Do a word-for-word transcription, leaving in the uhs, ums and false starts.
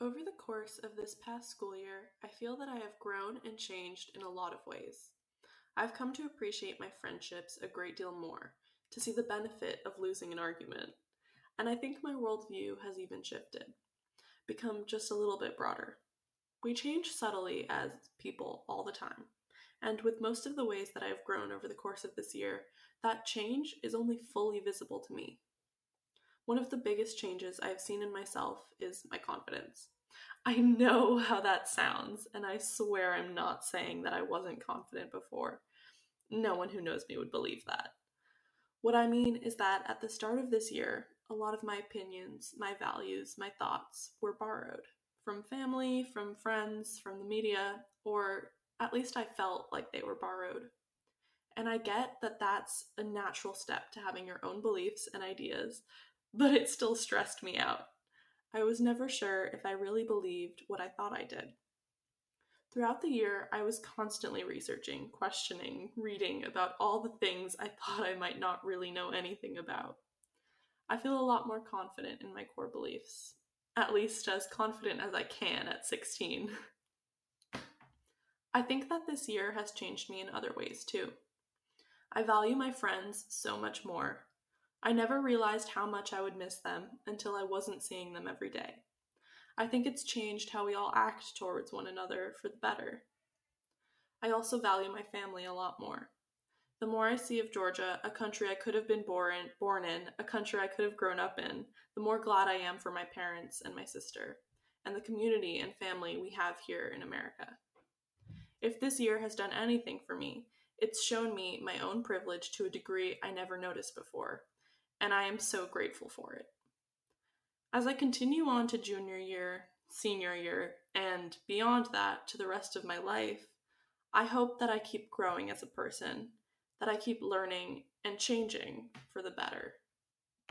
Over the course of this past school year, I feel that I have grown and changed in a lot of ways. I've come to appreciate my friendships a great deal more, to see the benefit of losing an argument, and I think my worldview has even shifted, become just a little bit broader. We change subtly as people all the time, and with most of the ways that I have grown over the course of this year, that change is only fully visible to me. One of the biggest changes I have seen in myself is my confidence. I know how that sounds, and I swear I'm not saying that I wasn't confident before. No one who knows me would believe that. What I mean is that at the start of this year, a lot of my opinions, my values, my thoughts were borrowed from family, from friends, from the media, or at least I felt like they were borrowed. And I get that that's a natural step to having your own beliefs and ideas, but it still stressed me out. I was never sure if I really believed what I thought I did. Throughout the year, I was constantly researching, questioning, reading about all the things I thought I might not really know anything about. I feel a lot more confident in my core beliefs, at least as confident as I can at sixteen. I think that this year has changed me in other ways too. I value my friends so much more. I never realized how much I would miss them until I wasn't seeing them every day. I think it's changed how we all act towards one another for the better. I also value my family a lot more. The more I see of Georgia, a country I could have been born in, born in, a country I could have grown up in, the more glad I am for my parents and my sister, and the community and family we have here in America. If this year has done anything for me, it's shown me my own privilege to a degree I never noticed before, and I am so grateful for it. As I continue on to junior year, senior year, and beyond that to the rest of my life, I hope that I keep growing as a person, that I keep learning and changing for the better.